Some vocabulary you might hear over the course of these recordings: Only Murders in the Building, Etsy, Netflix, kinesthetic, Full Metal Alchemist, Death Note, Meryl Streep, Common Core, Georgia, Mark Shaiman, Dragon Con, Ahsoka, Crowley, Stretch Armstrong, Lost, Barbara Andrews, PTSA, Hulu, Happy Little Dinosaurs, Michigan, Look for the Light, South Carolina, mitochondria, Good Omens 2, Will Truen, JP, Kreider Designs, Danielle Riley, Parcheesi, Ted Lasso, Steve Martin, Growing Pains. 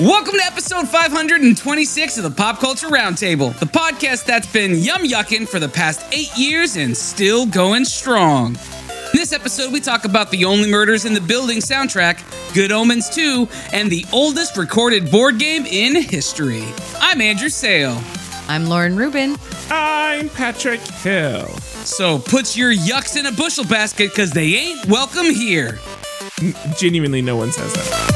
Welcome to episode 526 of the Pop Culture Roundtable, the podcast that's been yum-yucking for the past 8 years and still going strong. In this episode, we talk about the Only Murders in the Building soundtrack, Good Omens 2, and the oldest recorded board game in history. I'm Andrew Sale. I'm Lauren Rubin. I'm Patrick Hill. So put your yucks in a bushel basket because they ain't welcome here. Genuinely, no one says that.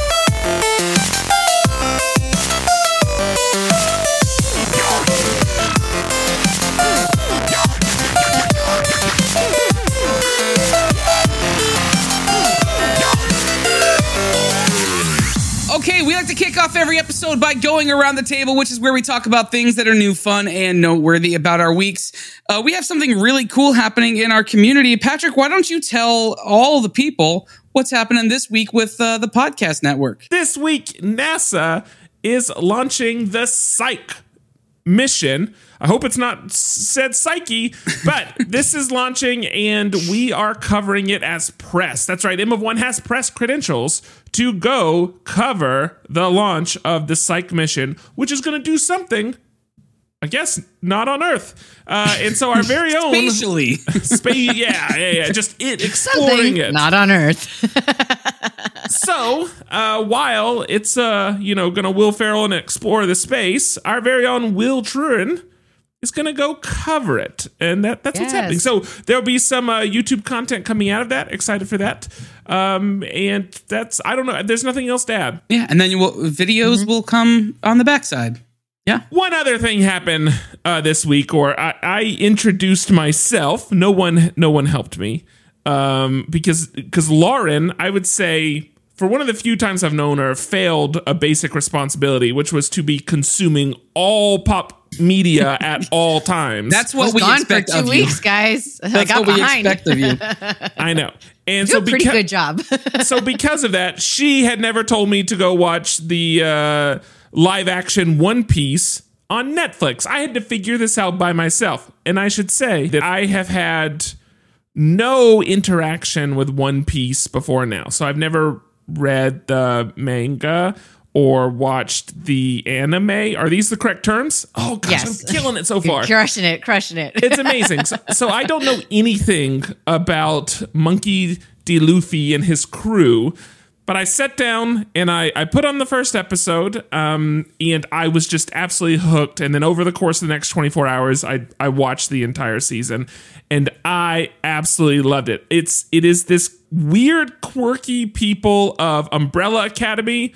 To kick off every episode by going around the table, which is where we talk about things that are new, fun, and noteworthy about our weeks. We have something really cool happening in our community. Patrick, why don't you tell all the people what's happening this week with the podcast network? This week, NASA is launching the Psyche mission. I hope it's not said Psyche, but this is launching and we are covering it as press. That's right. M of One has press credentials to go cover the launch of the Psyche mission, which is going to do something, I guess, not on Earth. And so our very own... Spatially. Yeah. Just exploring something it. Not on Earth. So, while it's, going to Will Ferrell and explore the space, our very own Will Truen is going to go cover it. And that's what's happening. So there'll be some YouTube content coming out of that. Excited for that. And that's, I don't know, there's nothing else to add. Yeah, and then videos will come on the backside. Yeah. One other thing happened this week, or I introduced myself. No one helped me. Because Lauren, I would say, for one of the few times I've known her, failed a basic responsibility, which was to be consuming all pop media at all times. That's what we expect of you. I was gone for 2 weeks, guys. I got behind. That's what we expect of you. I know. And so, pretty good job. So because of that, she had never told me to go watch the live action One Piece on Netflix. I had to figure this out by myself. And I should say that I have had no interaction with One Piece before now. So I've never read the manga or watched the anime. Are these the correct terms? Oh, gosh, yes. I'm killing it so far. Crushing it. It's amazing. So I don't know anything about Monkey D. Luffy and his crew, but I sat down and I put on the first episode and I was just absolutely hooked. And then over the course of the next 24 hours, I watched the entire season and I absolutely loved it. It is this weird, quirky people of Umbrella Academy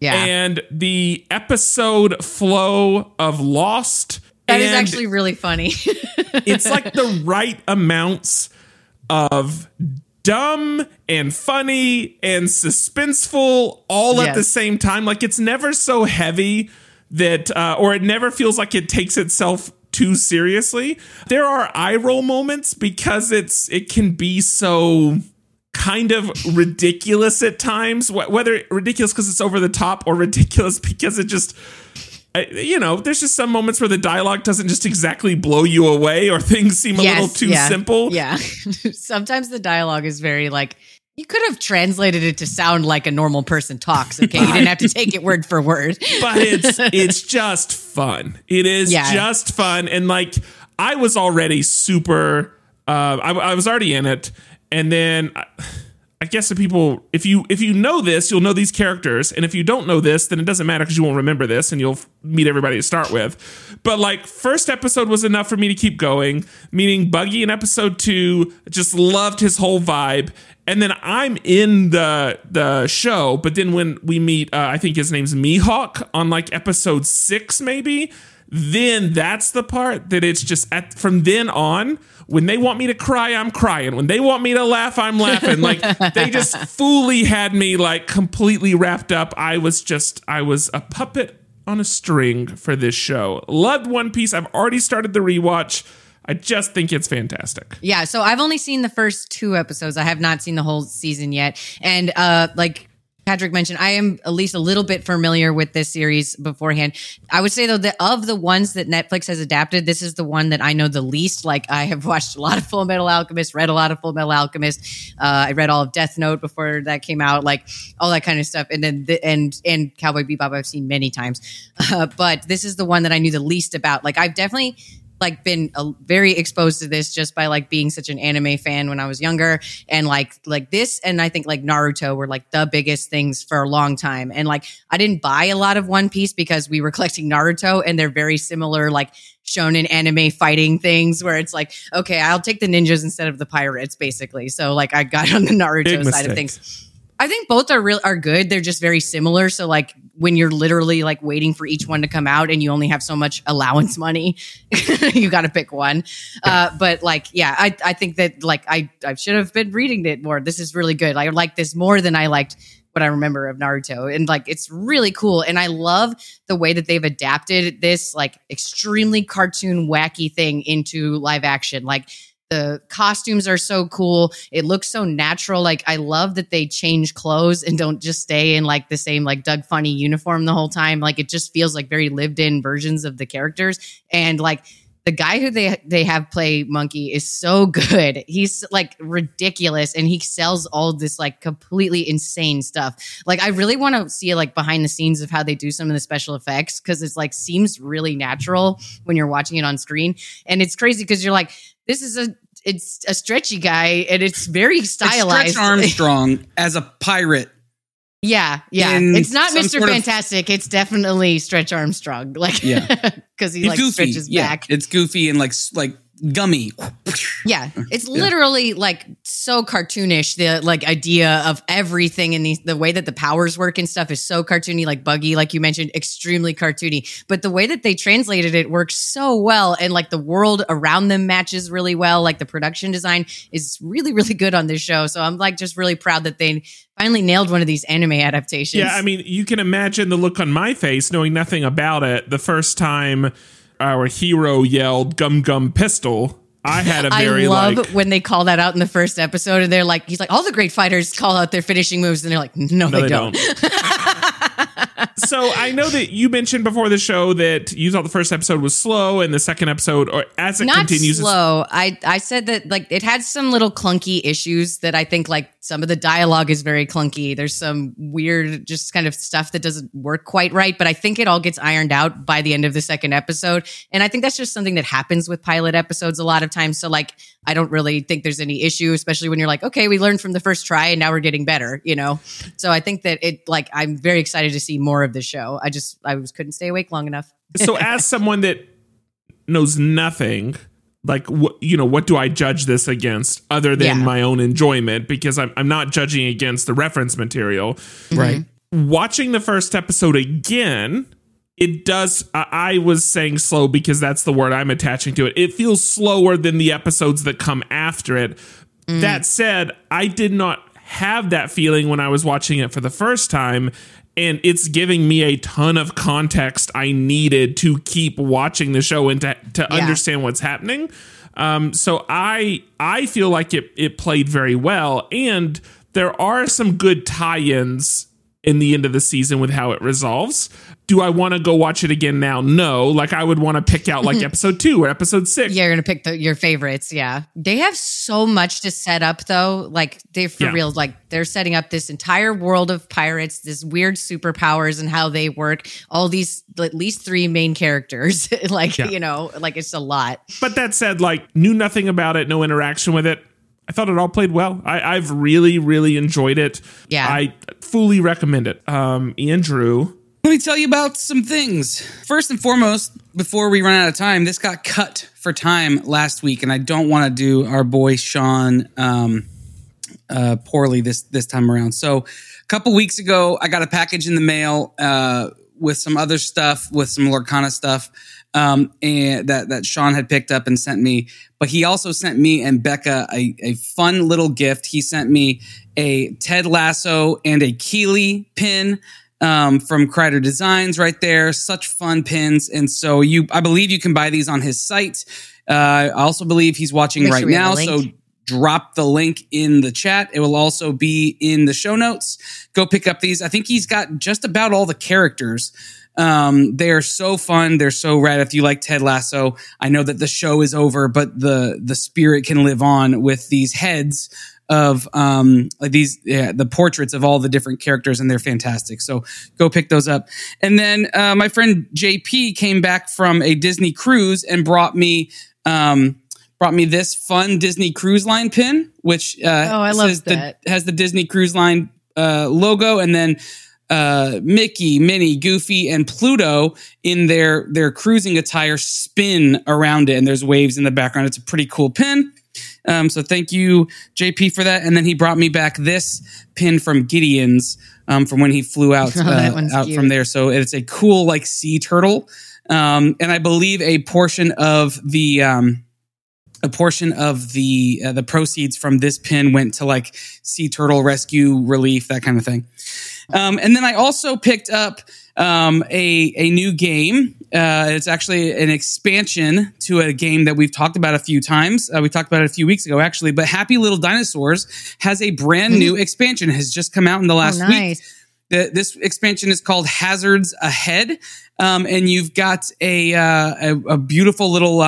and the episode flow of Lost. That is actually really funny. It's like the right amounts of dumb and funny and suspenseful all at the same time. Like, it's never so heavy that or it never feels like it takes itself too seriously. There are eye roll moments because it can be so kind of ridiculous at times, whether ridiculous because it's over the top or ridiculous because it just... there's just some moments where the dialogue doesn't just exactly blow you away or things seem a little too simple. Yeah. Sometimes the dialogue is very like, you could have translated it to sound like a normal person talks. Okay. You didn't have to take it word for word. But it's just fun. It is just fun. And like, I was already super, I was already in it. And then I guess the people, if you know this, you'll know these characters. And if you don't know this, then it doesn't matter because you won't remember this and you'll meet everybody to start with. But like, first episode was enough for me to keep going. Meeting Buggy in episode 2, just loved his whole vibe. And then I'm in the show. But then when we meet, I think his name's Mihawk on like episode 6, maybe. Then that's the part that it's just from then on, when they want me to cry, I'm crying. When they want me to laugh, I'm laughing. Like, they just fully had me like completely wrapped up. I was a puppet on a string for this show. Loved One Piece. I've already started the rewatch. I just think it's fantastic. Yeah. So I've only seen the first 2 episodes. I have not seen the whole season yet. And Patrick mentioned, I am at least a little bit familiar with this series beforehand. I would say, though, that of the ones that Netflix has adapted, this is the one that I know the least. Like, I have watched a lot of Full Metal Alchemist, read a lot of Full Metal Alchemist. I read all of Death Note before that came out, like all that kind of stuff. And then and Cowboy Bebop I've seen many times. But this is the one that I knew the least about. Like, I've definitely like been very exposed to this just by like being such an anime fan when I was younger, and like this and I think like Naruto were like the biggest things for a long time. And like I didn't buy a lot of One Piece because we were collecting Naruto, and they're very similar, like shonen anime fighting things where it's like, okay, I'll take the ninjas instead of the pirates basically. So like I got on the Naruto side of things. I think both are good. They're just very similar. So like when you're literally like waiting for each one to come out and you only have so much allowance money, you got to pick one. But like, yeah, I think that like I should have been reading it more. This is really good. I like this more than I liked what I remember of Naruto. And like, it's really cool. And I love the way that they've adapted this like extremely cartoon wacky thing into live action. Like, the costumes are so cool. It looks so natural. Like, I love that they change clothes and don't just stay in like the same like Doug Funny uniform the whole time. Like, it just feels like very lived in versions of the characters. And like the guy who they have play Monkey is so good. He's like ridiculous, and he sells all this like completely insane stuff. Like, I really want to see like behind the scenes of how they do some of the special effects, because it's like seems really natural when you're watching it on screen. And it's crazy because you're like, this is a stretchy guy, and it's very stylized. It's Stretch Armstrong as a pirate. Yeah. It's not Mr. Fantastic. It's definitely Stretch Armstrong. Like, yeah, because he like goofy. Stretches back. It's goofy and like gummy. Yeah, it's literally like so cartoonish. The like idea of everything and the way that the powers work and stuff is so cartoony. Like Buggy, like you mentioned, extremely cartoony. But the way that they translated it works so well, and like the world around them matches really well. Like the production design is really, really good on this show. So I'm like just really proud that they finally nailed one of these anime adaptations. Yeah, I mean, you can imagine the look on my face, knowing nothing about it, the first time our hero yelled "Gum Gum Pistol." I had a very I love when they call that out in the first episode, and they're like, he's like, all the great fighters call out their finishing moves, and they're like, no, they don't. So I know that you mentioned before the show that you thought the first episode was slow, and the second episode, or as it continues, slow. I said that like it had some little clunky issues that I think like some of the dialogue is very clunky. There's some weird just kind of stuff that doesn't work quite right, but I think it all gets ironed out by the end of the second episode. And I think that's just something that happens with pilot episodes a lot of times. So like, I don't really think there's any issue, especially when you're like, okay, we learned from the first try and now we're getting better, you know? So I think that it like, I'm very excited to see more of the show. I just couldn't stay awake long enough. So as someone that knows nothing, like, what do I judge this against other than my own enjoyment? Because I'm not judging against the reference material, right? Watching the first episode again, it does. I was saying slow because that's the word I'm attaching to it. It feels slower than the episodes that come after it. Mm. That said, I did not have that feeling when I was watching it for the first time, and it's giving me a ton of context I needed to keep watching the show and to understand what's happening. So I feel like it played very well, and there are some good tie-ins in the end of the season with how it resolves. Do I want to go watch it again now? No. Like, I would want to pick out like episode 2 or episode 6. Yeah, you're going to pick your favorites. Yeah. They have so much to set up though. Like, they for real, like they're setting up this entire world of pirates, this weird superpowers and how they work. All these, at least 3 main characters, like, you know, like it's a lot. But that said, like, knew nothing about it, no interaction with it. I thought it all played well. I've really, really enjoyed it. Yeah. I fully recommend it. Andrew, let me tell you about some things. First and foremost, before we run out of time, this got cut for time last week, and I don't want to do our boy Sean poorly this time around. So a couple weeks ago, I got a package in the mail with some other stuff, with some Lorcana stuff. And that Sean had picked up and sent me, but he also sent me and Becca a fun little gift. He sent me a Ted Lasso and a Keeley pin from Kreider Designs right there. Such fun pins. And so I believe you can buy these on his site. I also believe he's watching right now. So drop the link in the chat. It will also be in the show notes. Go pick up these. I think he's got just about all the characters. They are so fun. They're so rad. If you like Ted Lasso, I know that the show is over, but the spirit can live on with these heads of the portraits of all the different characters, and they're fantastic. So go pick those up. And then my friend JP came back from a Disney cruise and brought me this fun Disney cruise line pin, which has the Disney cruise line logo, and then Mickey, Minnie, Goofy, and Pluto in their cruising attire spin around it, and there's waves in the background. It's a pretty cool pin. So thank you, JP, for that. And then he brought me back this pin from Gideon's from when he flew out from there. So it's a cool like sea turtle, and I believe a portion of the the proceeds from this pin went to like sea turtle rescue, relief, that kind of thing. And then I also picked up a new game. It's actually an expansion to a game that we've talked about a few times. We talked about it a few weeks ago, actually. But Happy Little Dinosaurs has a brand new expansion. It has just come out in the last week. This expansion is called Hazards Ahead, and you've got a beautiful little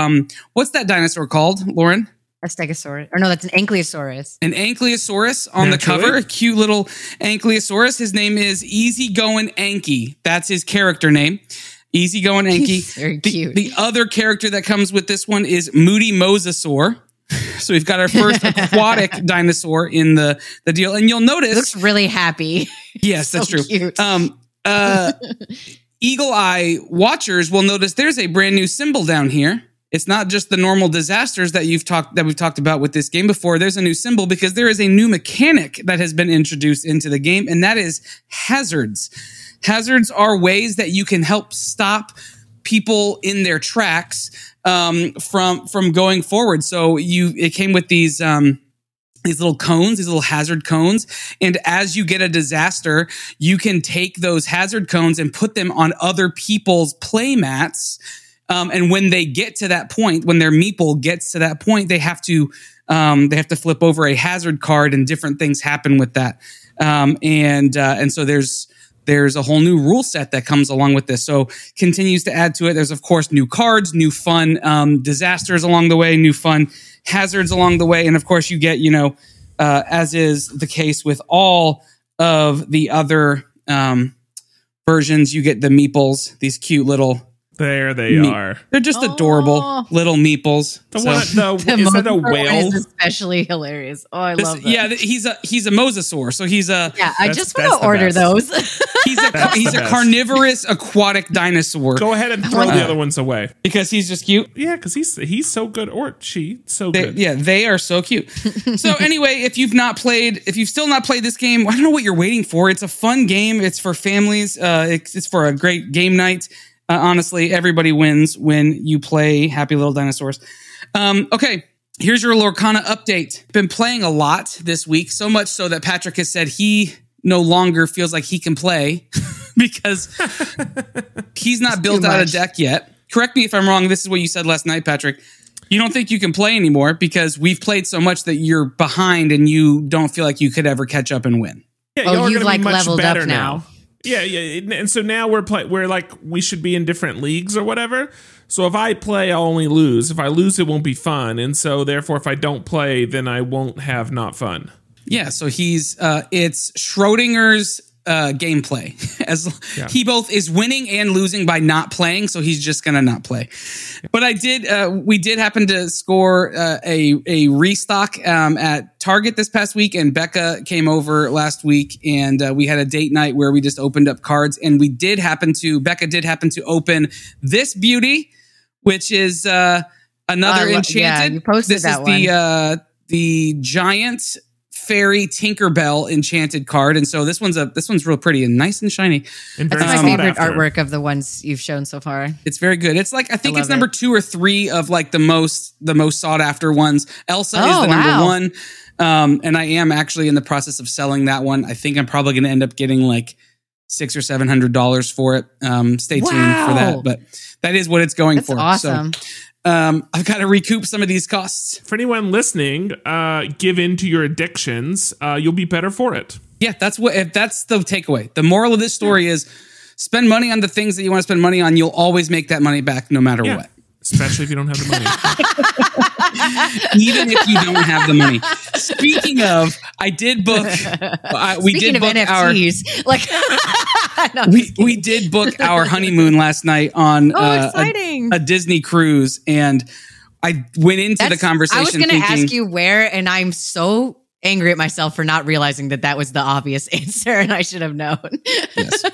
what's that dinosaur called, Lauren? A stegosaurus. Or no, that's an ankylosaurus. An ankylosaurus on the cover. A cute little ankylosaurus. His name is Easygoing Anky. That's his character name. Easygoing Anky. Very cute. The other character that comes with this one is Moody Mosasaur. So we've got our first aquatic dinosaur in the deal. And you'll notice... It looks really happy. Yes, that's so true. Eagle Eye watchers will notice there's a brand new symbol down here. It's not just the normal disasters that we've talked about with this game before. There's a new symbol because there is a new mechanic that has been introduced into the game, and that is hazards. Hazards are ways that you can help stop people in their tracks from going forward. So it came with these little cones, these little hazard cones. And as you get a disaster, you can take those hazard cones and put them on other people's play mats. And when they get to that point, when their meeple gets to that point, they have to flip over a hazard card, and different things happen with that. And so there's a whole new rule set that comes along with this. So continues to add to it. There's, of course, new cards, new fun disasters along the way, new fun hazards along the way. And, of course, you get, as is the case with all of the other versions, you get the meeples, these cute little... There they are. They're just adorable little meeples. Is it a whale? Is especially hilarious. Oh, I love that. Yeah, he's a mosasaur. So he's a... Yeah, I just want to order those. he's a carnivorous aquatic dinosaur. Go ahead and throw the other ones away. Because he's just cute? Yeah, because he's so good. Or she, good. Yeah, they are so cute. So anyway, if you've still not played this game, I don't know what you're waiting for. It's a fun game. It's for families. It's for a great game night. Honestly, everybody wins when you play Happy Little Dinosaurs. Okay, here's your Lorcana update. Been playing a lot this week, so much so that Patrick has said he no longer feels like he can play because he's not built out a deck yet. Correct me if I'm wrong. This is what you said last night, Patrick. You don't think you can play anymore because we've played so much that you're behind and you don't feel like you could ever catch up and win. Yeah, you've leveled up now. Yeah, and so now we should be in different leagues or whatever. So if I play, I'll only lose. If I lose, it won't be fun, and so therefore, if I don't play, then I won't have not fun. Yeah, so it's Schrodinger's gameplay. He both is winning and losing by not playing, so he's just gonna not play. But I did, we did happen to score a restock at Target this past week, and Becca came over last week, and we had a date night where we just opened up cards, and Becca did happen to open this beauty, which is another enchanted. Yeah, you posted this that is one. The giant fairy Tinkerbell enchanted card, and so this one's real pretty and nice and shiny. And that's my favorite artwork of the ones you've shown so far. It's very good. It's like I think it's number 2 or 3 of like the most sought after ones. Elsa is the number one, and I am actually in the process of selling that one. I think I'm probably going to end up getting like $600 or $700 for it. Stay tuned for that, but that is what it's going for. Awesome. So, I've got to recoup some of these costs. For anyone listening, give in to your addictions. You'll be better for it. Yeah, that's the takeaway. The moral of this story is spend money on the things that you want to spend money on. You'll always make that money back no matter what. Especially if you don't have the money. Even if you don't have the money. Speaking of, we did book NFTs, we did book our honeymoon last night on a Disney cruise, and I went into the conversation. I was going to ask you where, and I'm so angry at myself for not realizing that was the obvious answer, and I should have known. Yes.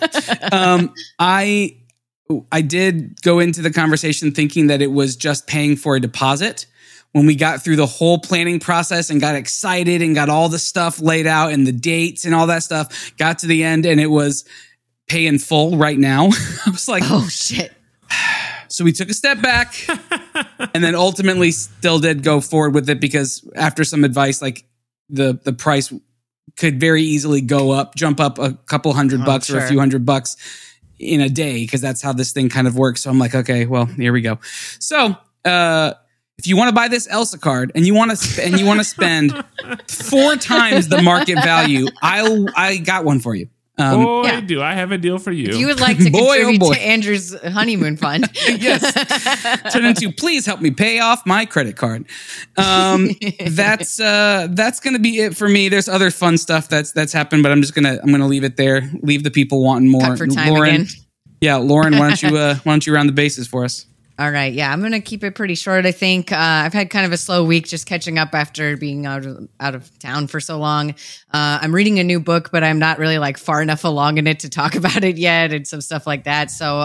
I did go into the conversation thinking that it was just paying for a deposit. When we got through the whole planning process and got excited and got all the stuff laid out and the dates and all that stuff, got to the end and it was pay in full right now. I was like, oh shit. So we took a step back and then ultimately still did go forward with it, because after some advice, like the price could very easily jump up a couple $100 or a few $100 in a day, because that's how this thing kind of works. So I'm like, okay, well, here we go. So if you want to buy this Elsa card and you want to spend 4 times the market value, I got one for you. Do I have a deal for you? If you would like to contribute to Andrew's honeymoon fund. Yes. Turn into, please help me pay off my credit card. That's going to be it for me. There's other fun stuff that's happened, but I'm just going to leave it there. Leave the people wanting more. Cut for time Lauren, again. Yeah, Lauren, why don't you round the bases for us? All right. Yeah, I'm going to keep it pretty short. I think I've had kind of a slow week just catching up after being out of town for so long. I'm reading a new book, but I'm not really far enough along in it to talk about it yet and some stuff like that. So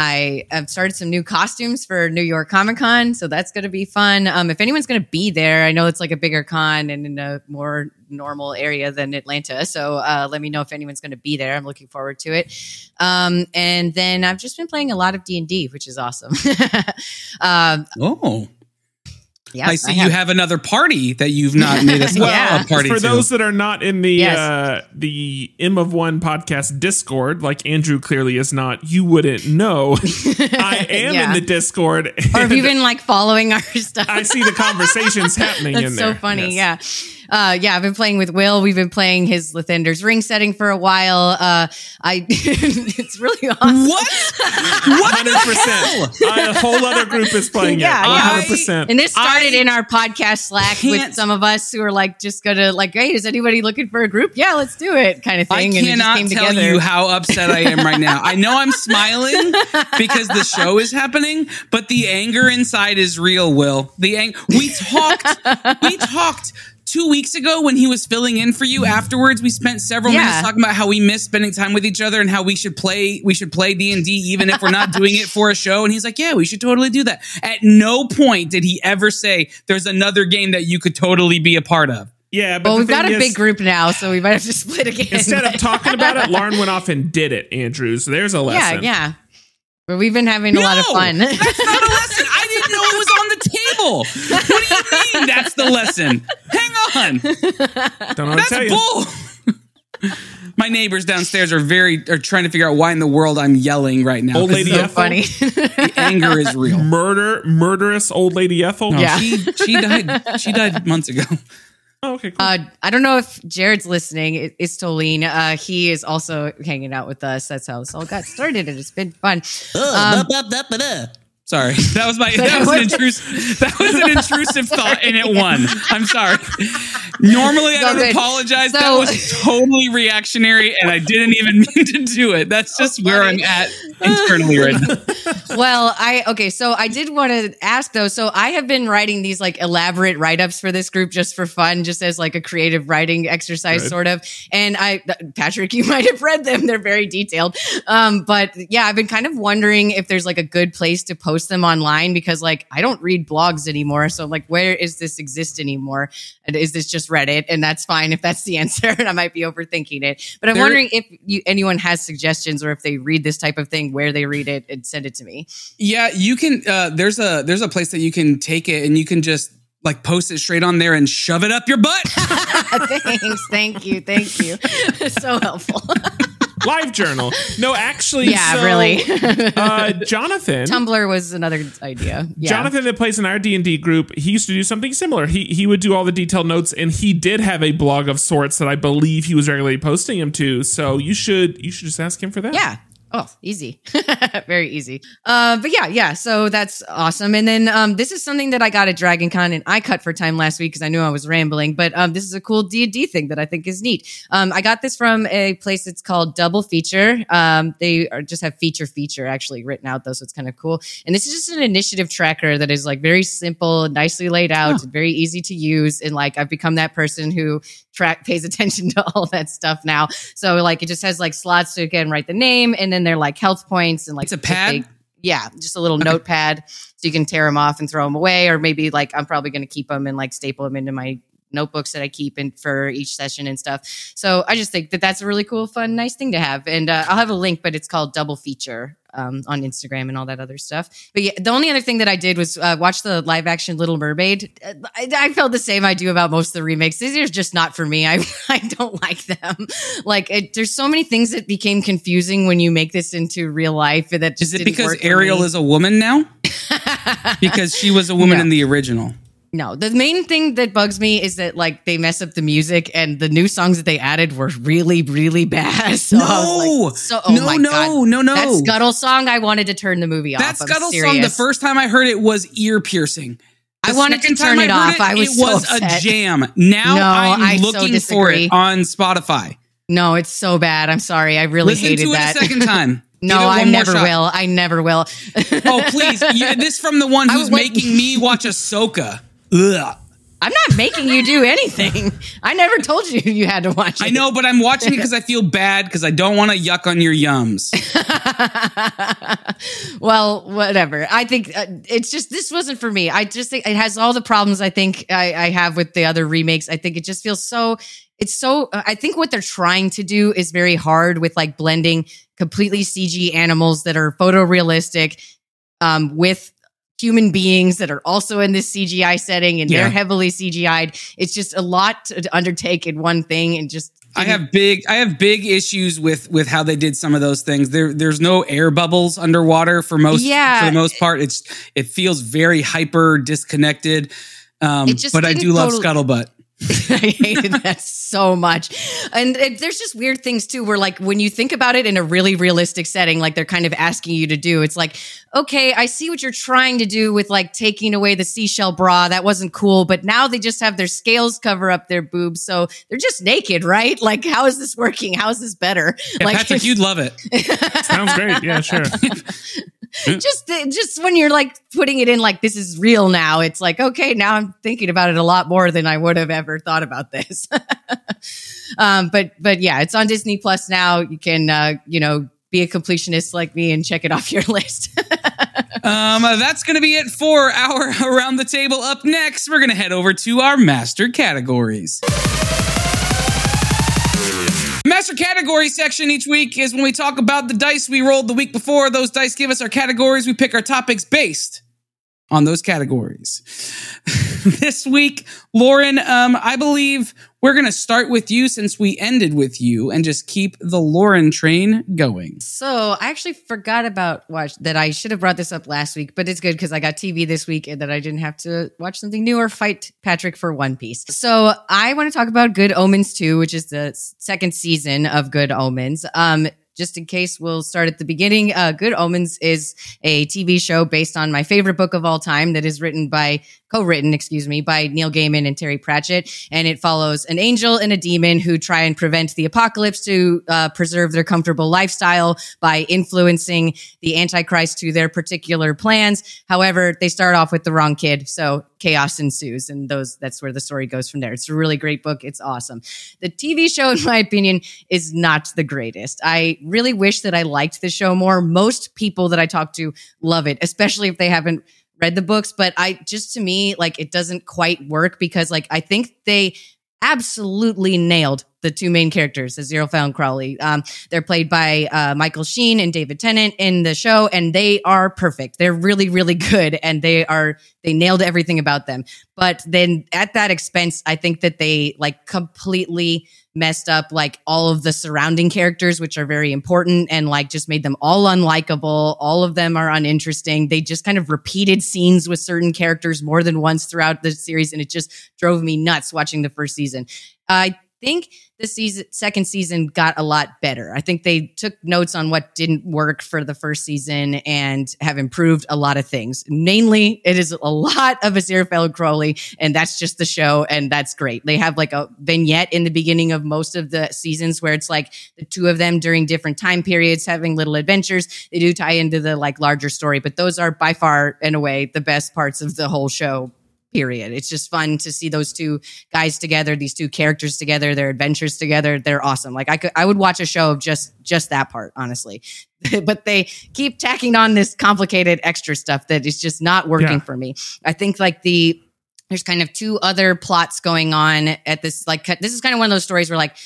I've started some new costumes for New York Comic Con. So that's going to be fun. If anyone's going to be there, I know it's a bigger con and in a more normal area than Atlanta. So let me know if anyone's going to be there. I'm looking forward to it. And then I've just been playing a lot of D&D, which is awesome. Yeah, I see I have. You have another party that you've not made us a party for those that are not in the the M of One podcast Discord, like Andrew clearly is not. You wouldn't know. I am in the Discord. Or have you been following our stuff? I see the conversations happening in there. That's so funny, yes. Yeah, I've been playing with Will. We've been playing his Lithender's Ring setting for a while. It's really awesome. What? 100%. A whole other group is playing it. 100%. And this started in our podcast Slack with some of us who are just going to hey, is anybody looking for a group? Yeah, let's do it, kind of thing. I cannot tell you how upset I am right now. I know I'm smiling because the show is happening, but the anger inside is real, Will. We talked 2 weeks ago when he was filling in for you afterwards. We spent several minutes talking about how we miss spending time with each other and how we should play D&D even if we're not doing it for a show. And he's like, yeah, we should totally do that. At no point did he ever say there's another game that you could totally be a part of. Yeah, but we've got a big group now, so we might have to split again. Instead of talking about it, Lauren went off and did it, Andrew. So there's a lesson. Yeah. But we've been having a lot of fun. That's not a lesson. I didn't know it was on the table. What do you mean that's the lesson? Hang on. Don't know what to tell you. That's bull. My neighbors downstairs are trying to figure out why in the world I'm yelling right now. Old Lady Ethel. Funny. The anger is real. Murderous Old Lady Ethel. No, yeah. She died. She died months ago. Oh, okay, cool. I don't know if Jared's listening. It's Tolene. He is also hanging out with us. That's how this all got started, and it's been fun. Sorry, that was an intrusive thought, and it won. I'm sorry. Normally, I don't apologize. That was totally reactionary, and I didn't even mean to do it. That's just where I'm at internally right now. Well, so I did want to ask, though. So I have been writing these elaborate write-ups for this group just for fun, just as a creative writing exercise, sort of. And Patrick, you might have read them. They're very detailed. But yeah, I've been kind of wondering if there's a good place to post them online, because I don't read blogs anymore, so where is this exist anymore? Is this just Reddit? And that's fine if that's the answer, and I might be overthinking it, but I'm wondering if anyone has suggestions, or if they read this type of thing, where they read it and send it to me. Yeah, you can there's a place that you can take it and you can just post it straight on there and shove it up your butt. Thanks. Thank you. So helpful. Live journal. No, actually. Yeah, so, really. Jonathan. Tumblr was another idea. Yeah. Jonathan that plays in our D&D group, he used to do something similar. He would do all the detailed notes, and he did have a blog of sorts that I believe he was regularly posting him to. So you should just ask him for that. Yeah. Oh, easy. Very easy. But yeah. So that's awesome. And then this is something that I got at Dragon Con, and I cut for time last week because I knew I was rambling. But this is a cool D&D thing that I think is neat. I got this from a place that's called Double Feature. They just have feature actually written out, though, so it's kind of cool. And this is just an initiative tracker that is like very simple, nicely laid out, and very easy to use. And like I've become that person who pays attention to all that stuff now. So like it just has like slots to again write the name, and then they're like health points, and like it's a pad. Just a little notepad, so you can tear them off and throw them away, or maybe like I'm probably going to keep them and like staple them into my notebooks that I keep in for each session and stuff. So I just think that that's a really cool, fun, nice thing to have. And I'll have a link, but it's called Double Feature on Instagram and all that other stuff. But yeah, the only other thing that I did was watch the live action Little Mermaid. I felt the same I do about most of the remakes. These are just not for me. I don't like them. Like there's so many things that became confusing when you make this into real life that just didn't work for me. Is it because Ariel is a woman now? Because she was a woman in the original. No, the main thing that bugs me is that like they mess up the music, and the new songs that they added were really, really bad. So no. That Scuttle song, I wanted to turn the movie off. That Scuttle song, the first time I heard it was ear piercing. I wanted to turn it off. I was so upset. It was a jam. Now I'm looking for it on Spotify. No, it's so bad. I'm sorry. I really hated that. Listen to it a second time. No, I never will. I never will. Oh, please. This from the one who's making me watch Ahsoka. Ugh. I'm not making you do anything. I never told you had to watch it. I know, but I'm watching it because I feel bad because I don't want to yuck on your yums. Well, whatever. I think it's just, this wasn't for me. I just think it has all the problems I think I have with the other remakes. I think it just feels so, it's so, I think what they're trying to do is very hard with like blending completely CG animals that are photorealistic with human beings that are also in this CGI setting, and they're heavily CGI'd. It's just a lot to undertake in one thing, and just I have big issues with how they did some of those things. There's no air bubbles underwater for the most part. It feels very hyper disconnected. But I do love Scuttlebutt. I hated that so much. And there's just weird things too, where like when you think about it in a really realistic setting, like they're kind of asking you to do, it's like, okay, I see what you're trying to do with like taking away the seashell bra. That wasn't cool. But now they just have their scales cover up their boobs. So they're just naked, right? Like, how is this working? How is this better? Yeah, like, Patrick, you'd love it. Sounds great. Yeah, sure. Just when you're like putting it in, like this is real now, it's like, okay, now I'm thinking about it a lot more than I would have ever thought about this. But yeah, it's on Disney Plus now. You can, be a completionist like me and check it off your list. That's going to be it for our Around the Table. Up next, we're going to head over to our Master Categories. Master Category section each week is when we talk about the dice we rolled the week before. Those dice give us our categories. We pick our topics based on those categories. This week, Lauren, I believe we're going to start with you since we ended with you and just keep the Lauren train going. So I actually forgot about that. I should have brought this up last week, but it's good because I got TV this week and that I didn't have to watch something new or fight Patrick for One Piece. So I want to talk about Good Omens 2, which is the second season of Good Omens. Just in case, we'll start at the beginning. Good Omens is a TV show based on my favorite book of all time that is co-written by Neil Gaiman and Terry Pratchett. And it follows an angel and a demon who try and prevent the apocalypse to preserve their comfortable lifestyle by influencing the Antichrist to their particular plans. However, they start off with the wrong kid, so chaos ensues. And that's where the story goes from there. It's a really great book. It's awesome. The TV show, in my opinion, is not the greatest. I really wish that I liked the show more. Most people that I talk to love it, especially if they haven't read the books, but to me, like, it doesn't quite work because, like, I think they absolutely nailed the two main characters, Aziraphale and Crowley. They're played by Michael Sheen and David Tennant in the show, and they are perfect. They're really, really good, and they nailed everything about them. But then at that expense, I think that they, like, completely messed up like all of the surrounding characters, which are very important, and like just made them all unlikable. All of them are uninteresting. They just kind of repeated scenes with certain characters more than once throughout the series, and it just drove me nuts watching the first season. I think the second season got a lot better. I think they took notes on what didn't work for the first season and have improved a lot of things. Mainly, it is a lot of Aziraphale and Crowley, and that's just the show, and that's great. They have like a vignette in the beginning of most of the seasons where it's like the two of them during different time periods having little adventures. They do tie into the like larger story, but those are by far and away the best parts of the whole show. Period. It's just fun to see those two guys together, these two characters together, their adventures together. They're awesome. Like I would watch a show of just that part, honestly. But they keep tacking on this complicated extra stuff that is just not working for me. I think like there's kind of two other plots going on at this. Like this is kind of one of those stories where like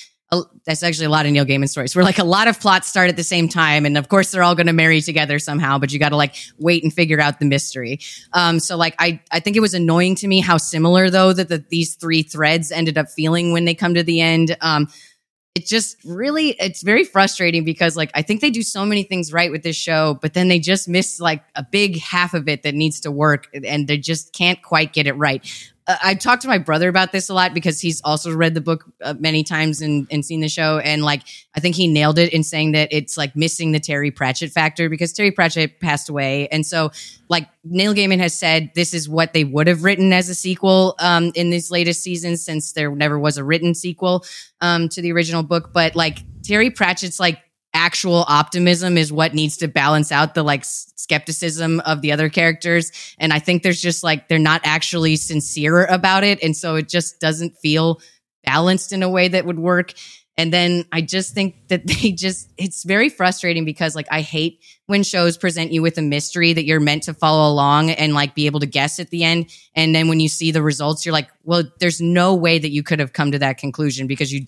that's actually a lot of Neil Gaiman stories where like a lot of plots start at the same time. And of course they're all going to marry together somehow, but you got to like wait and figure out the mystery. So like, I think it was annoying to me how similar though, that these three threads ended up feeling when they come to the end. It's very frustrating because like, I think they do so many things right with this show, but then they just miss like a big half of it that needs to work and they just can't quite get it right. I talked to my brother about this a lot because he's also read the book many times and seen the show. And like, I think he nailed it in saying that it's like missing the Terry Pratchett factor because Terry Pratchett passed away. And so like Neil Gaiman has said, this is what they would have written as a sequel in these latest seasons since there never was a written sequel to the original book. But like Terry Pratchett's like actual optimism is what needs to balance out the like skepticism of the other characters. And I think there's just like, they're not actually sincere about it. And so it just doesn't feel balanced in a way that would work. And then I just think that it's very frustrating because like, I hate when shows present you with a mystery that you're meant to follow along and like be able to guess at the end. And then when you see the results, you're like, well, there's no way that you could have come to that conclusion because you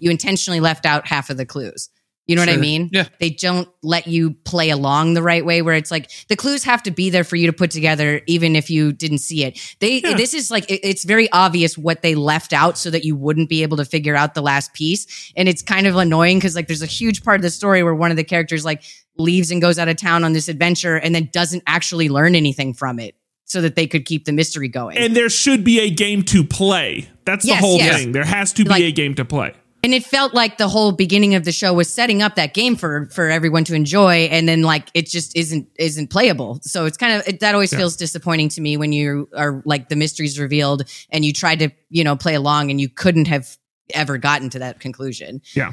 intentionally left out half of the clues. You know what I mean? Yeah. They don't let you play along the right way where it's like the clues have to be there for you to put together even if you didn't see it. This is like, it's very obvious what they left out so that you wouldn't be able to figure out the last piece. And it's kind of annoying because like there's a huge part of the story where one of the characters like leaves and goes out of town on this adventure and then doesn't actually learn anything from it so that they could keep the mystery going. And there should be a game to play. That's the whole thing. There has to be a game to play. And it felt like the whole beginning of the show was setting up that game for everyone to enjoy. And then like, it just isn't playable. So it's kind of, that always feels disappointing to me when you are like the mystery's revealed and you tried to, play along and you couldn't have ever gotten to that conclusion. Yeah.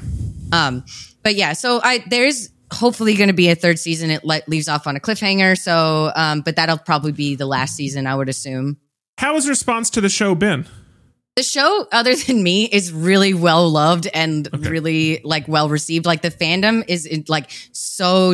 But yeah, so there's hopefully going to be a third season. It leaves off on a cliffhanger. So, but that'll probably be the last season, I would assume. How has response to the show been? The show, other than me, is really well loved and really like well received. Like the fandom is like so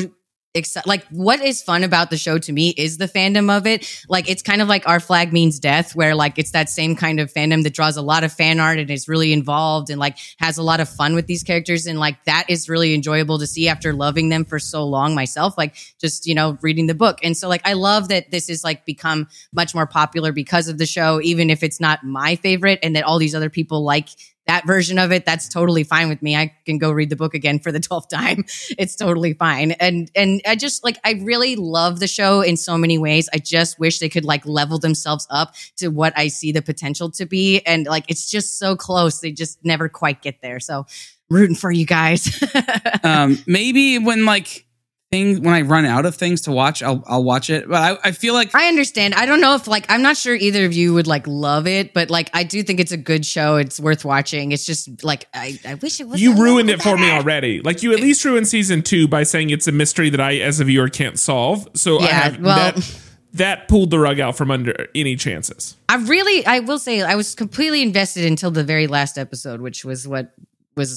excited. Like what is fun about the show to me is the fandom of it. Like it's kind of like Our Flag Means Death, where like it's that same kind of fandom that draws a lot of fan art and is really involved and like has a lot of fun with these characters. And like that is really enjoyable to see after loving them for so long myself. Like just reading the book, and so like I love that this is like become much more popular because of the show, even if it's not my favorite, and that all these other people like that version of it. That's totally fine with me. I can go read the book again for the 12th time. It's totally fine. And I just like, I really love the show in so many ways. I just wish they could like level themselves up to what I see the potential to be. And like, it's just so close. They just never quite get there. So rooting for you guys. Maybe when like, when I run out of things to watch, I'll watch it. But I feel like I understand. I don't know if like I'm not sure either of you would like love it, but like I do think it's a good show. It's worth watching. It's just like I wish it was. You ruined it for me already. Like you at least ruined season 2 by saying it's a mystery that I as a viewer can't solve. So yeah, that pulled the rug out from under any chances. I will say I was completely invested until the very last episode, which was what. That's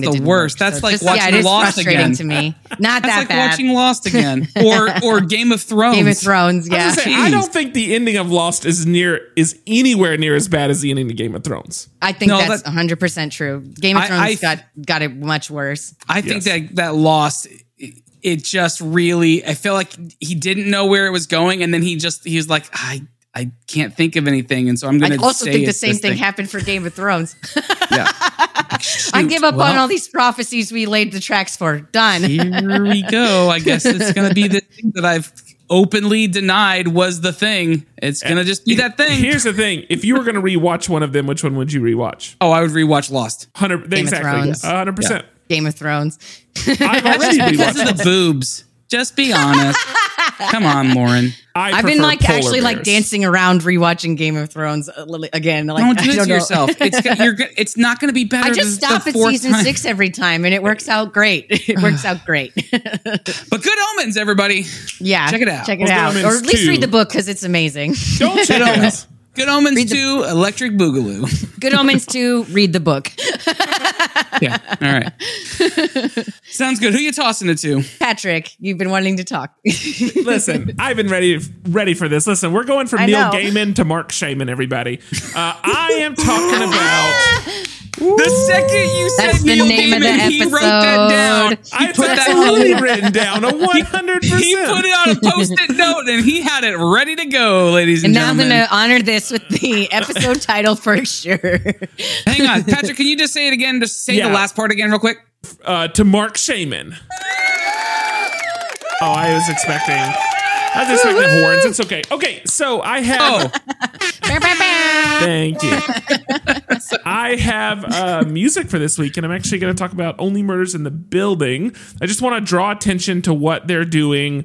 the worst. That's like watching Lost again. To me, not that bad. Watching Lost again, or Game of Thrones. Game of Thrones. Yeah, I don't think the ending of Lost is anywhere near as bad as the ending of Game of Thrones. I think that's 100% true. Game of Thrones got it much worse. I think that Lost. It just really. I feel like he didn't know where it was going, and then he was like, I can't think of anything, and so I'm going to. I also think the same thing happened for Game of Thrones. Yeah. I give up on all these prophecies we laid the tracks for. Done. Here we go. I guess it's going to be the thing that I've openly denied was the thing. It's going to just be that thing. Here's the thing. If you were going to rewatch one of them, which one would you rewatch? Oh, I would rewatch Lost. 100%. Exactly. 100%. Yeah. Game of Thrones. I've already because of the boobs. Just be honest. Come on, Lauren. I've been like dancing around rewatching Game of Thrones again. Like, don't do it to yourself. It's not going to be better. I just stop at season 6 every time, and it works out great. It works out great. But Good Omens, everybody. Yeah, check it out. Check it out, or at least read the book because it's amazing. Don't check it out. Good Omens 2, Electric Boogaloo. Good Omens 2, read the book. Yeah, all right. Sounds good. Who are you tossing it to? Patrick, you've been wanting to talk. Listen, I've been ready for this. Listen, we're going from Neil Gaiman to Mark Shaiman, everybody. I am talking about... The second you said Neil Gaiman, he wrote that down. I put that fully written down, 100%. He put it on a post-it note, and he had it ready to go, ladies and gentlemen. And now I'm going to honor this with the episode title for sure. Hang on. Patrick, can you just say it again? Just say the last part again real quick. To Mark Shaiman. Oh, I was expecting horns. It's okay. Okay, so I have... Thank you. I have music for this week, and I'm actually going to talk about Only Murders in the Building. I just want to draw attention to what they're doing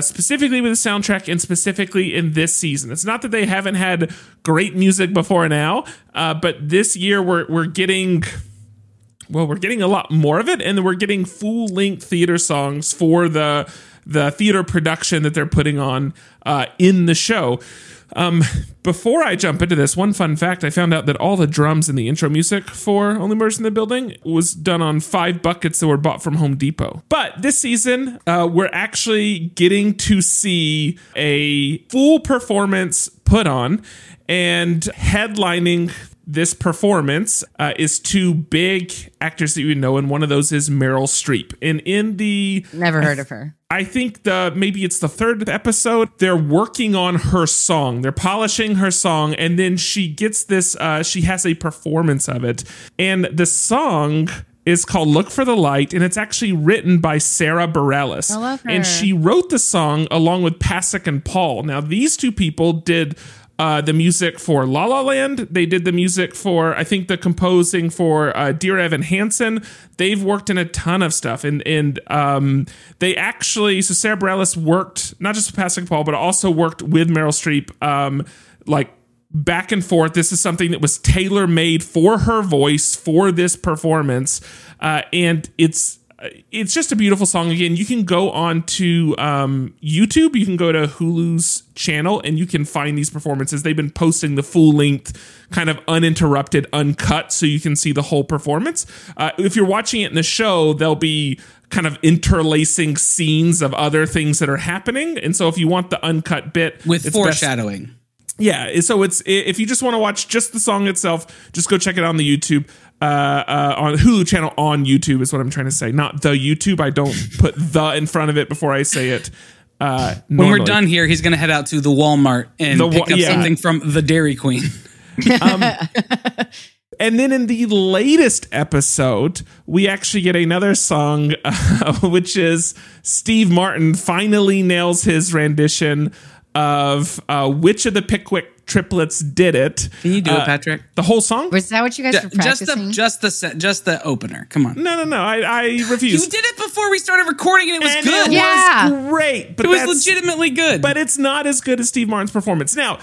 specifically with the soundtrack and specifically in this season. It's not that they haven't had great music before now, but this year we're getting... Well, we're getting a lot more of it, and then we're getting full-length theater songs for the theater production that they're putting on in the show. Before I jump into this, one fun fact, I found out that all the drums in the intro music for Only Murders in the Building was done on 5 buckets that were bought from Home Depot. But this season, we're actually getting to see a full performance put on, and headlining this performance is 2 big actors that you know, and one of those is Meryl Streep. And in the... Never heard of her. I think maybe it's the 3rd episode, they're working on her song. They're polishing her song, and then she gets this... she has a performance of it. And the song is called Look for the Light, and it's actually written by Sarah Bareilles. I love her. And she wrote the song along with Pasek and Paul. Now, these 2 people did... the music for La La Land. They did the music for, I think, the composing for Dear Evan Hansen. They've worked in a ton of stuff. And they actually, so Sarah Bareilles worked, not just with Pasek Paul, but also worked with Meryl Streep, like, back and forth. This is something that was tailor-made for her voice, for this performance. And it's just a beautiful song. Again, you can go on to YouTube. You can go to Hulu's channel, and you can find these performances. They've been posting the full length, kind of uninterrupted, uncut, so you can see the whole performance. If you're watching it in the show, there'll be kind of interlacing scenes of other things that are happening. And so if you want the uncut bit... With foreshadowing. Yeah, so it's if you just want to watch just the song itself, just go check it out on the YouTube. On Hulu channel on YouTube is what I'm trying to say. Not the YouTube. I don't put the in front of it before I say it. When we're done here, he's going to head out to the Walmart and pick up something from the Dairy Queen. And then in the latest episode, we actually get another song, which is Steve Martin finally nails his rendition of which of the Pickwick triplets did it. Can you do it, Patrick? The whole song? Was that what you guys were practicing? Just the opener. Come on. No. I refuse. You did it before we started recording, and it was good. It was great. But it was legitimately good. But it's not as good as Steve Martin's performance. Now,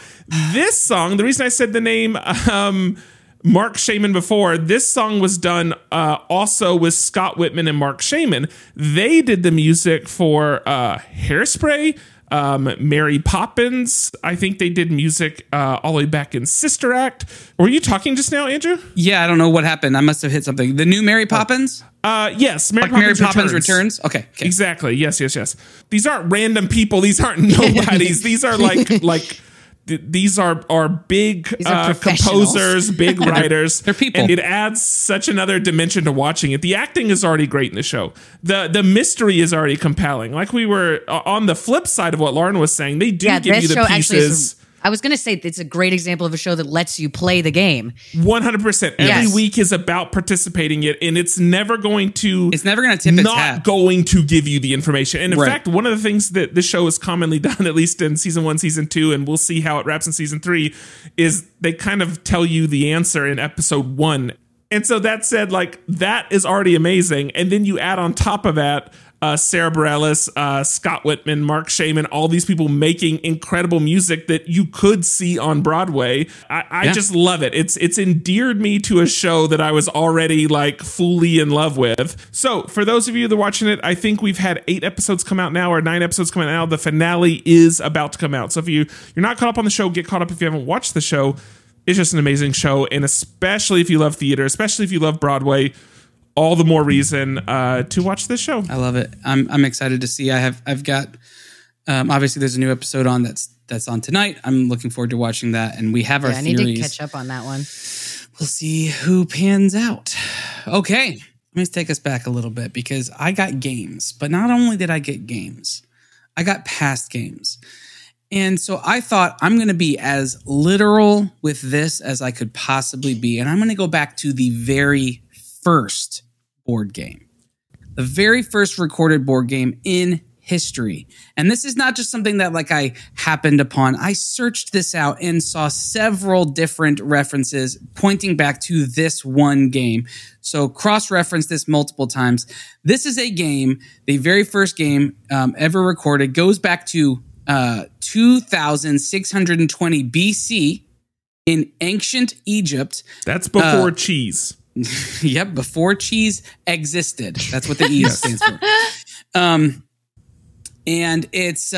this song, the reason I said the name Mark Shaiman before, this song was done also with Scott Whitman and Mark Shaiman. They did the music for Hairspray, Mary Poppins. I think they did music all the way back in Sister Act. Were you talking just now, Andrew? Yeah, I don't know what happened. I must have hit something. The new Mary Poppins? Yes. Mary Poppins Returns? Okay. Exactly. Yes. These aren't random people. These aren't nobodies. These are like... These are big composers, big writers. They're people. And it adds such another dimension to watching it. The acting is already great in the show. The mystery is already compelling. Like we were on the flip side of what Lauren was saying, they do give you the pieces. I was going to say it's a great example of a show that lets you play the game. 100%. Every week is about participating in it, and it's never going to... It's never going to tip its hat. Not going to give you the information. And in fact, one of the things that the show has commonly done, at least in season 1, season 2, and we'll see how it wraps in season 3, is they kind of tell you the answer in episode 1. And so that said, like, that is already amazing. And then you add on top of that... Sarah Bareilles, Scott Whitman, Mark Shaiman, all these people making incredible music that you could see on Broadway. I just love it. It's endeared me to a show that I was already like fully in love with. So for those of you that are watching it, I think we've had 8 episodes come out now, or 9 episodes come out now. The finale is about to come out. So if you're not caught up on the show, get caught up if you haven't watched the show. It's just an amazing show. And especially if you love theater, especially if you love Broadway, all the more reason to watch this show. I love it. I'm excited to see. I've got obviously there's a new episode on that's on tonight. I'm looking forward to watching that, and we have our theories. I need to catch up on that one. We'll see who pans out. Okay, let me take us back a little bit because I got games, but not only did I get games, I got past games, and so I thought I'm going to be as literal with this as I could possibly be, and I'm going to go back to the very first board game, the very first recorded board game in history. And this is not just something that like I happened upon. I searched this out and saw several different references pointing back to this one game. So cross-reference this multiple times. This is a game, the very first game ever recorded, goes back to 2620 BC in ancient Egypt. That's before cheese. Yep, before cheese existed. That's what the E stands for. And it's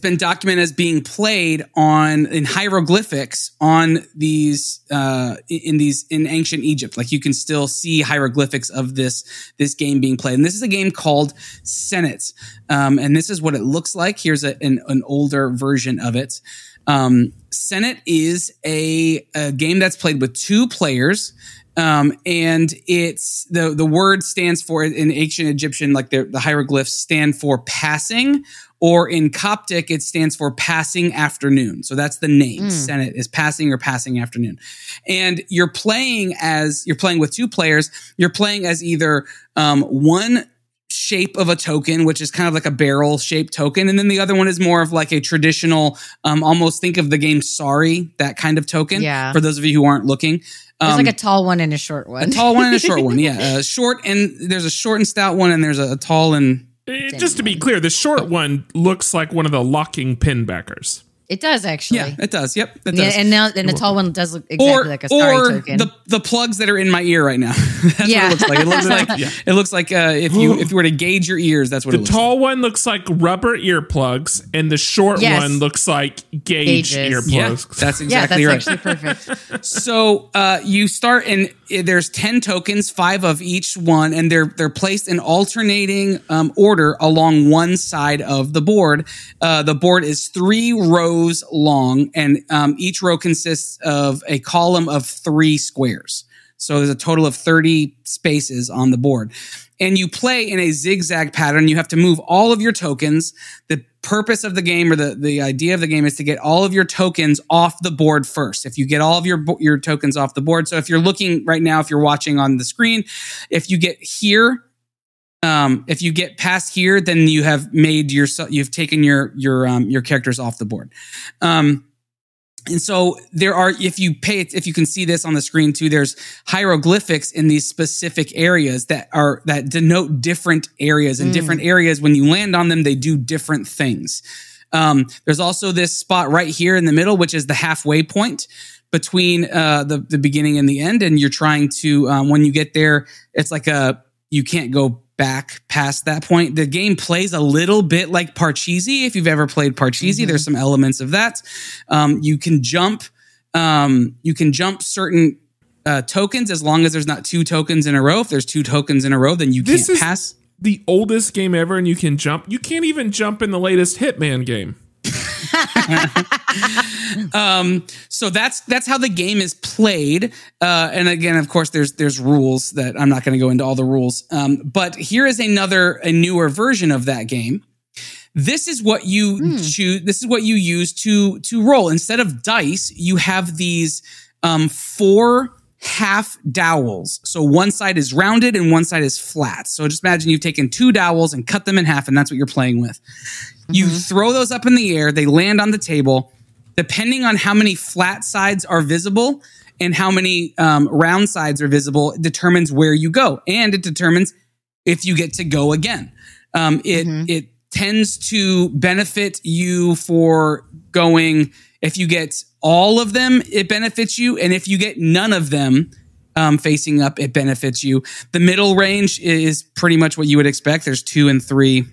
been documented as being played in hieroglyphics on these in ancient Egypt. Like you can still see hieroglyphics of this game being played. And this is a game called Senet. And this is what it looks like. Here's an older version of it. Senet is a game that's played with 2 players, and it's the word stands for, in ancient Egyptian, like the hieroglyphs stand for passing, or in Coptic it stands for passing afternoon. So that's the name. Senet is passing or passing afternoon, and you're playing with 2 players. You're playing as either one shape of a token, which is kind of like a barrel shaped token, and then the other one is more of like a traditional almost think of the game Sorry, that kind of token. For those of you who aren't looking, there's like a tall one and a short one. There's a short and stout one, and there's a tall and just to be clear, the short one looks like one of the locking pin backers. It does, actually. Yeah, it does. Yep, it does. Yeah, and the tall one does look exactly like a Starry token. Or the plugs that are in my ear right now. That's what it looks like. It looks like it looks like if you were to gauge your ears, that's what it looks like. The tall one looks like rubber earplugs, and the short one looks like gauge earplugs. Yeah, that's exactly right. Yeah, that's actually perfect. So you start, and there's 10 tokens, 5 of each one, and they're placed in alternating order along one side of the board. The board is 3 rows long, and each row consists of a column of 3 squares. So there's a total of 30 spaces on the board. And you play in a zigzag pattern. You have to move all of your tokens. The purpose of the game, or the idea of the game, is to get all of your tokens off the board first. If you get all of your tokens off the board. So if you're looking right now, if you're watching on the screen, if you get here, if you get past here, then you have taken your characters off the board. And so there are, if you can see this on the screen too, there's hieroglyphics in these specific areas that denote different areas, and different areas, when you land on them, they do different things. There's also this spot right here in the middle, which is the halfway point between, the beginning and the end. And you're trying to, when you get there, it's like you can't go back past that point. The game plays a little bit like Parcheesi. If you've ever played Parcheesi, there's some elements of that. You can jump certain tokens, as long as there's not 2 tokens in a row. If there's 2 tokens in a row, then this pass. The oldest game ever, and you can jump. You can't even jump in the latest Hitman game. So that's how the game is played. And again, of course, there's rules that I'm not going to go into all the rules. But here is a newer version of that game This is what you choose. This is what you use to roll. Instead of dice, you have these four half dowels. So one side is rounded and one side is flat. So just imagine you've taken two dowels and cut them in half, and that's what you're playing with. Mm-hmm. You throw those up in the air. They land on the table. Depending on how many flat sides are visible and how many round sides are visible, it determines where you go. And it determines if you get to go again. It tends to benefit you for going. If you get all of them, it benefits you. And if you get none of them facing up, it benefits you. The middle range is pretty much what you would expect. There's 2 and 3.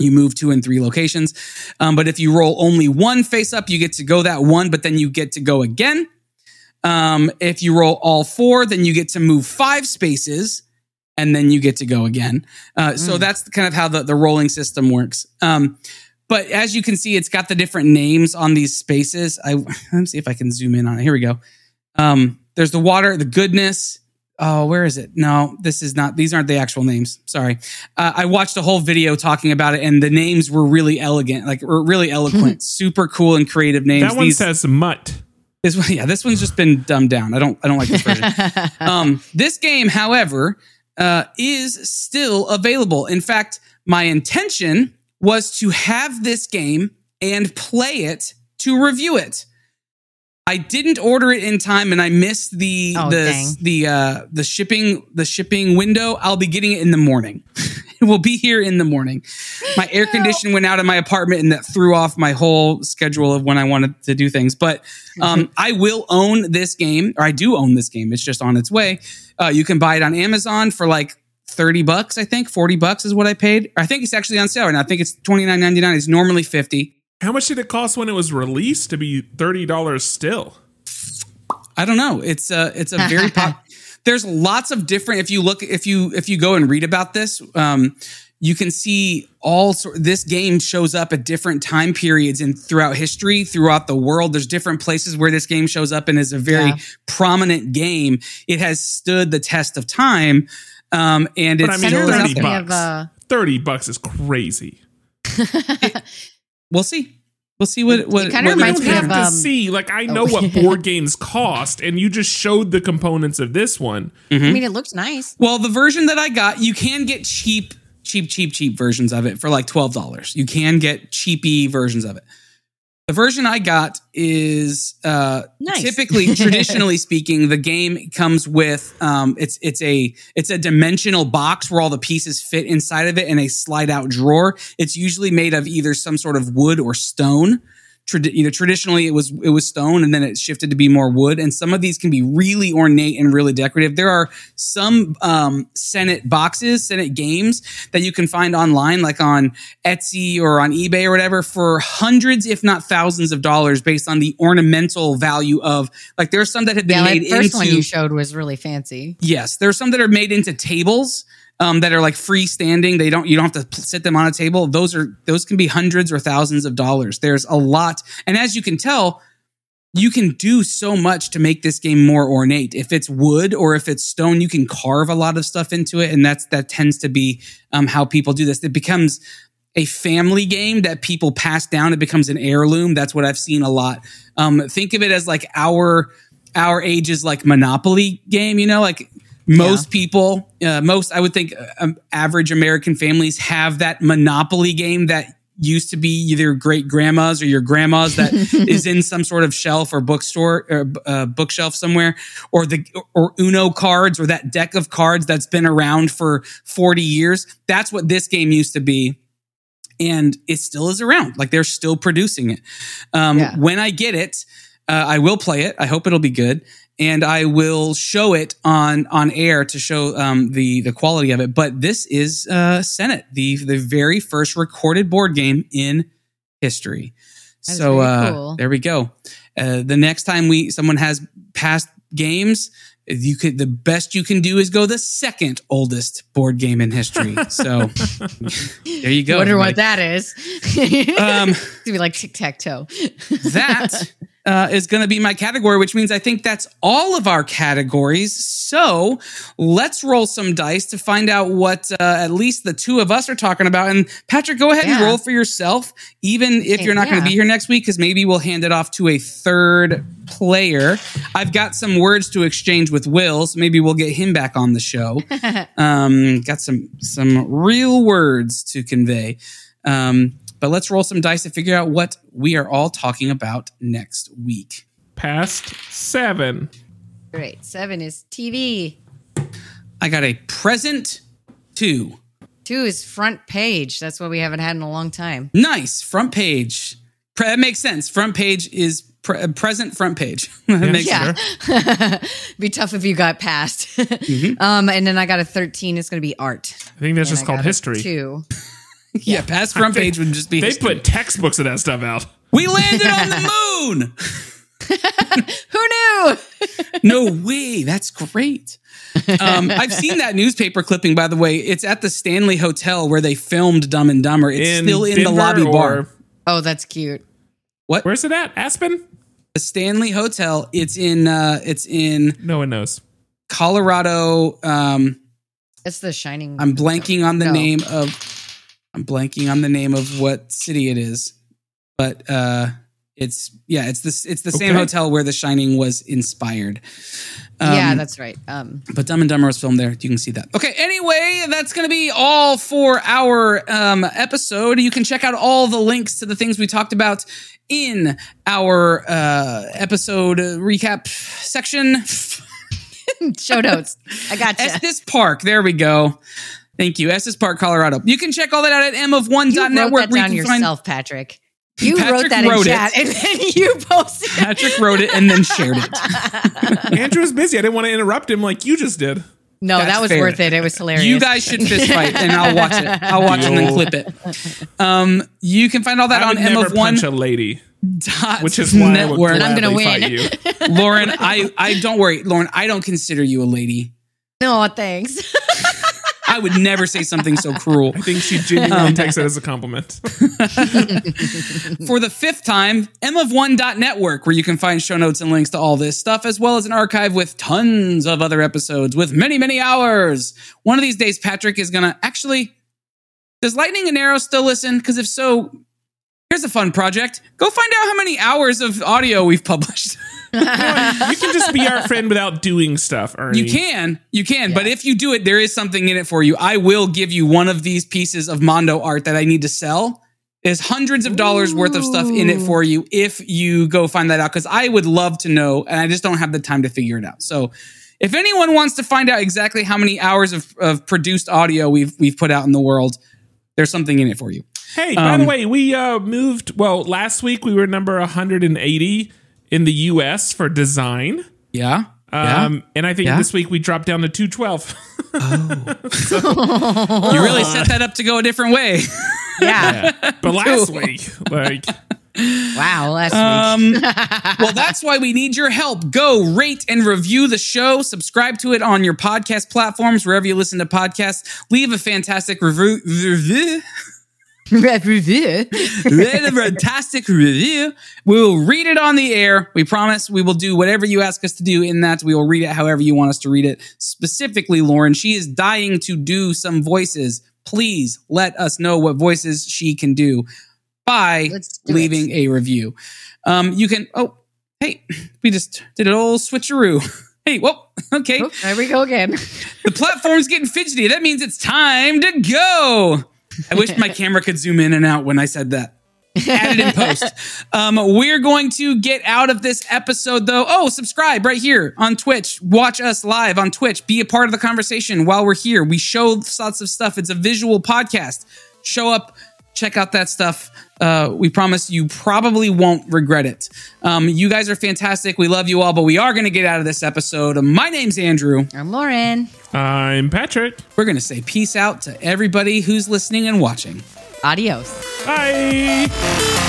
You move 2 and 3 locations. But if you roll only one face up, you get to go that one, but then you get to go again. If you roll all 4, then you get to move 5 spaces and then you get to go again. So that's kind of how the rolling system works. But as you can see, it's got the different names on these spaces. Let me see if I can zoom in on it. Here we go. There's the water, the goodness. Oh, where is it? No, this is not. These aren't the actual names. Sorry. I watched a whole video talking about it, and the names were really elegant, super cool and creative names. That one says mutt. This one, yeah, this one's just been dumbed down. I don't like this version. This game, however, is still available. In fact, my intention was to have this game and play it to review it. I didn't order it in time, and I missed the shipping window. I'll be getting it in the morning. It will be here in the morning. My air condition went out in my apartment, and that threw off my whole schedule of when I wanted to do things. But I will own this game, or I do own this game. It's just on its way. You can buy it on Amazon for like $30, I think. $40 is what I paid. I think it's actually on sale right now. I think it's $29.99. It's normally $50. How much did it cost when it was released to be $30 still? I don't know. It's a very there's lots of different. If you go and read about this, you can see this game shows up at different time periods and throughout history, throughout the world. There's different places where this game shows up and is a very prominent game. It has stood the test of time, and it's still out there. $30 is crazy. We'll see. We'll see what it kind of reminds me of. To see, like I know what board games cost, and you just showed the components of this one. Mm-hmm. I mean, it looks nice. Well, the version that I got, you can get cheap versions of it for like $12. You can get cheapy versions of it. The version I got is nice. Typically, traditionally speaking, the game comes with it's a dimensional box where all the pieces fit inside of it in a slide out drawer. It's usually made of either some sort of wood or stone. Traditionally, it was stone, and then it shifted to be more wood. And some of these can be really ornate and really decorative. There are some Senate games that you can find online, like on Etsy or on eBay or whatever, for hundreds, if not thousands, of dollars based on the ornamental value of. Like there are some that have been made into. The first one you showed was really fancy. Yes, there are some that are made into tables. That are like freestanding. You don't have to sit them on a table. Those can be hundreds or thousands of dollars. There's a lot. And as you can tell, you can do so much to make this game more ornate. If it's wood or if it's stone, you can carve a lot of stuff into it. And that tends to be how people do this. It becomes a family game that people pass down. It becomes an heirloom. That's what I've seen a lot. Think of it as like our age's like Monopoly game, you know, like, most people, I would think average American families have that Monopoly game that used to be either great grandma's or your grandma's that is in some sort of shelf or bookstore or bookshelf somewhere, or Uno cards or that deck of cards that's been around for 40 years. That's what this game used to be. And it still is around. Like they're still producing it. When I get it, I will play it. I hope it'll be good. And I will show it on air to show the quality of it. But this is Senate, the very first recorded board game in history. That's so cool. There we go. The next time someone has past games, the best you can do is go the second oldest board game in history. So there you go. I wonder what that is. It's going to be like tic-tac-toe. That is going to be my category, which means I think that's all of our categories. So let's roll some dice to find out what at least the two of us are talking about. And Patrick, go ahead and roll for yourself, even if you're not going to be here next week, because maybe we'll hand it off to a third player. I've got some words to exchange with Will, so maybe we'll get him back on the show. Got some real words to convey. But let's roll some dice to figure out what we are all talking about next week. Past 7. Great. 7 is TV. I got a present 2. 2 is front page. That's what we haven't had in a long time. Nice. Front page. That makes sense. Front page is present front page. Be tough if you got past. Mm-hmm. And then I got a 13. It's going to be art. I think that's just called history. 2. Yeah, past front page would just be... They put textbooks of that stuff out. We landed on the moon! Who knew? No way. That's great. I've seen that newspaper clipping, by the way. It's at the Stanley Hotel where they filmed Dumb and Dumber. It's still in Denver, the lobby bar. Oh, that's cute. What? Where's it at? Aspen? The Stanley Hotel. It's in... No one knows. Colorado. It's the Shining... I'm blanking on the name of... I'm blanking on the name of what city it is, but it's the same hotel where The Shining was inspired. That's right. But Dumb and Dumber was filmed there. You can see that. Okay. Anyway, that's going to be all for our episode. You can check out all the links to the things we talked about in our episode recap section. Show notes. I gotcha. At this park. There we go. Thank you. Estes Park, Colorado. You can check all that out at mof1.network. You wrote that down yourself, Patrick. Patrick wrote that in chat. And then you posted it. Patrick wrote it and then shared it. Andrew was busy. I didn't want to interrupt him like you just did. No, that was fair. Worth it. It was hilarious. You guys should fist fight and I'll watch it. I'll watch it and then clip it. You can find all that on mof1.network. Which is why I would gladly I'm gonna win. Fight you. Lauren, I don't worry. Lauren, I don't consider you a lady. No, thanks. I would never say something so cruel. I think she genuinely takes it as a compliment. For the 5th time, mof1.network, where you can find show notes and links to all this stuff, as well as an archive with tons of other episodes with many, many hours. One of these days, Patrick is going to... Actually, does Lightning and Arrow still listen? Because if so, here's a fun project. Go find out how many hours of audio we've published. You can just be our friend without doing stuff, Ernie. You can. Yeah. But if you do it, there is something in it for you. I will give you one of these pieces of Mondo art that I need to sell. There's hundreds of dollars worth of stuff in it for you if you go find that out, because I would love to know, and I just don't have the time to figure it out. So if anyone wants to find out exactly how many hours of produced audio we've put out in the world, there's something in it for you. Hey, by the way, we moved... Well, last week we were number 180 in the US for design. Yeah. And I think this week we dropped down to 212. Oh. You really set that up to go a different way. Yeah. But last week, wow, last week. Well, that's why we need your help. Go rate and review the show. Subscribe to it on your podcast platforms, wherever you listen to podcasts. Leave a fantastic review. Fantastic review. We will read it on the air. We promise we will do whatever you ask us to do in that. We will read it however you want us to read it. Specifically, Lauren, she is dying to do some voices. Please let us know what voices she can do by leaving a review. You can... Oh, hey, we just did an old switcheroo. Hey, well, okay. Oh, there we go again. The platform's getting fidgety. That means it's time to go. I wish my camera could zoom in and out when I said that. Add it in post. We're going to get out of this episode, though. Oh, subscribe right here on Twitch. Watch us live on Twitch. Be a part of the conversation while we're here. We show lots of stuff. It's a visual podcast. Show up. Check out that stuff. We promise you probably won't regret it. You guys are fantastic. We love you all, but we are going to get out of this episode. My name's Andrew. I'm Lauren. I'm Patrick. We're going to say peace out to everybody who's listening and watching. Adios. Bye.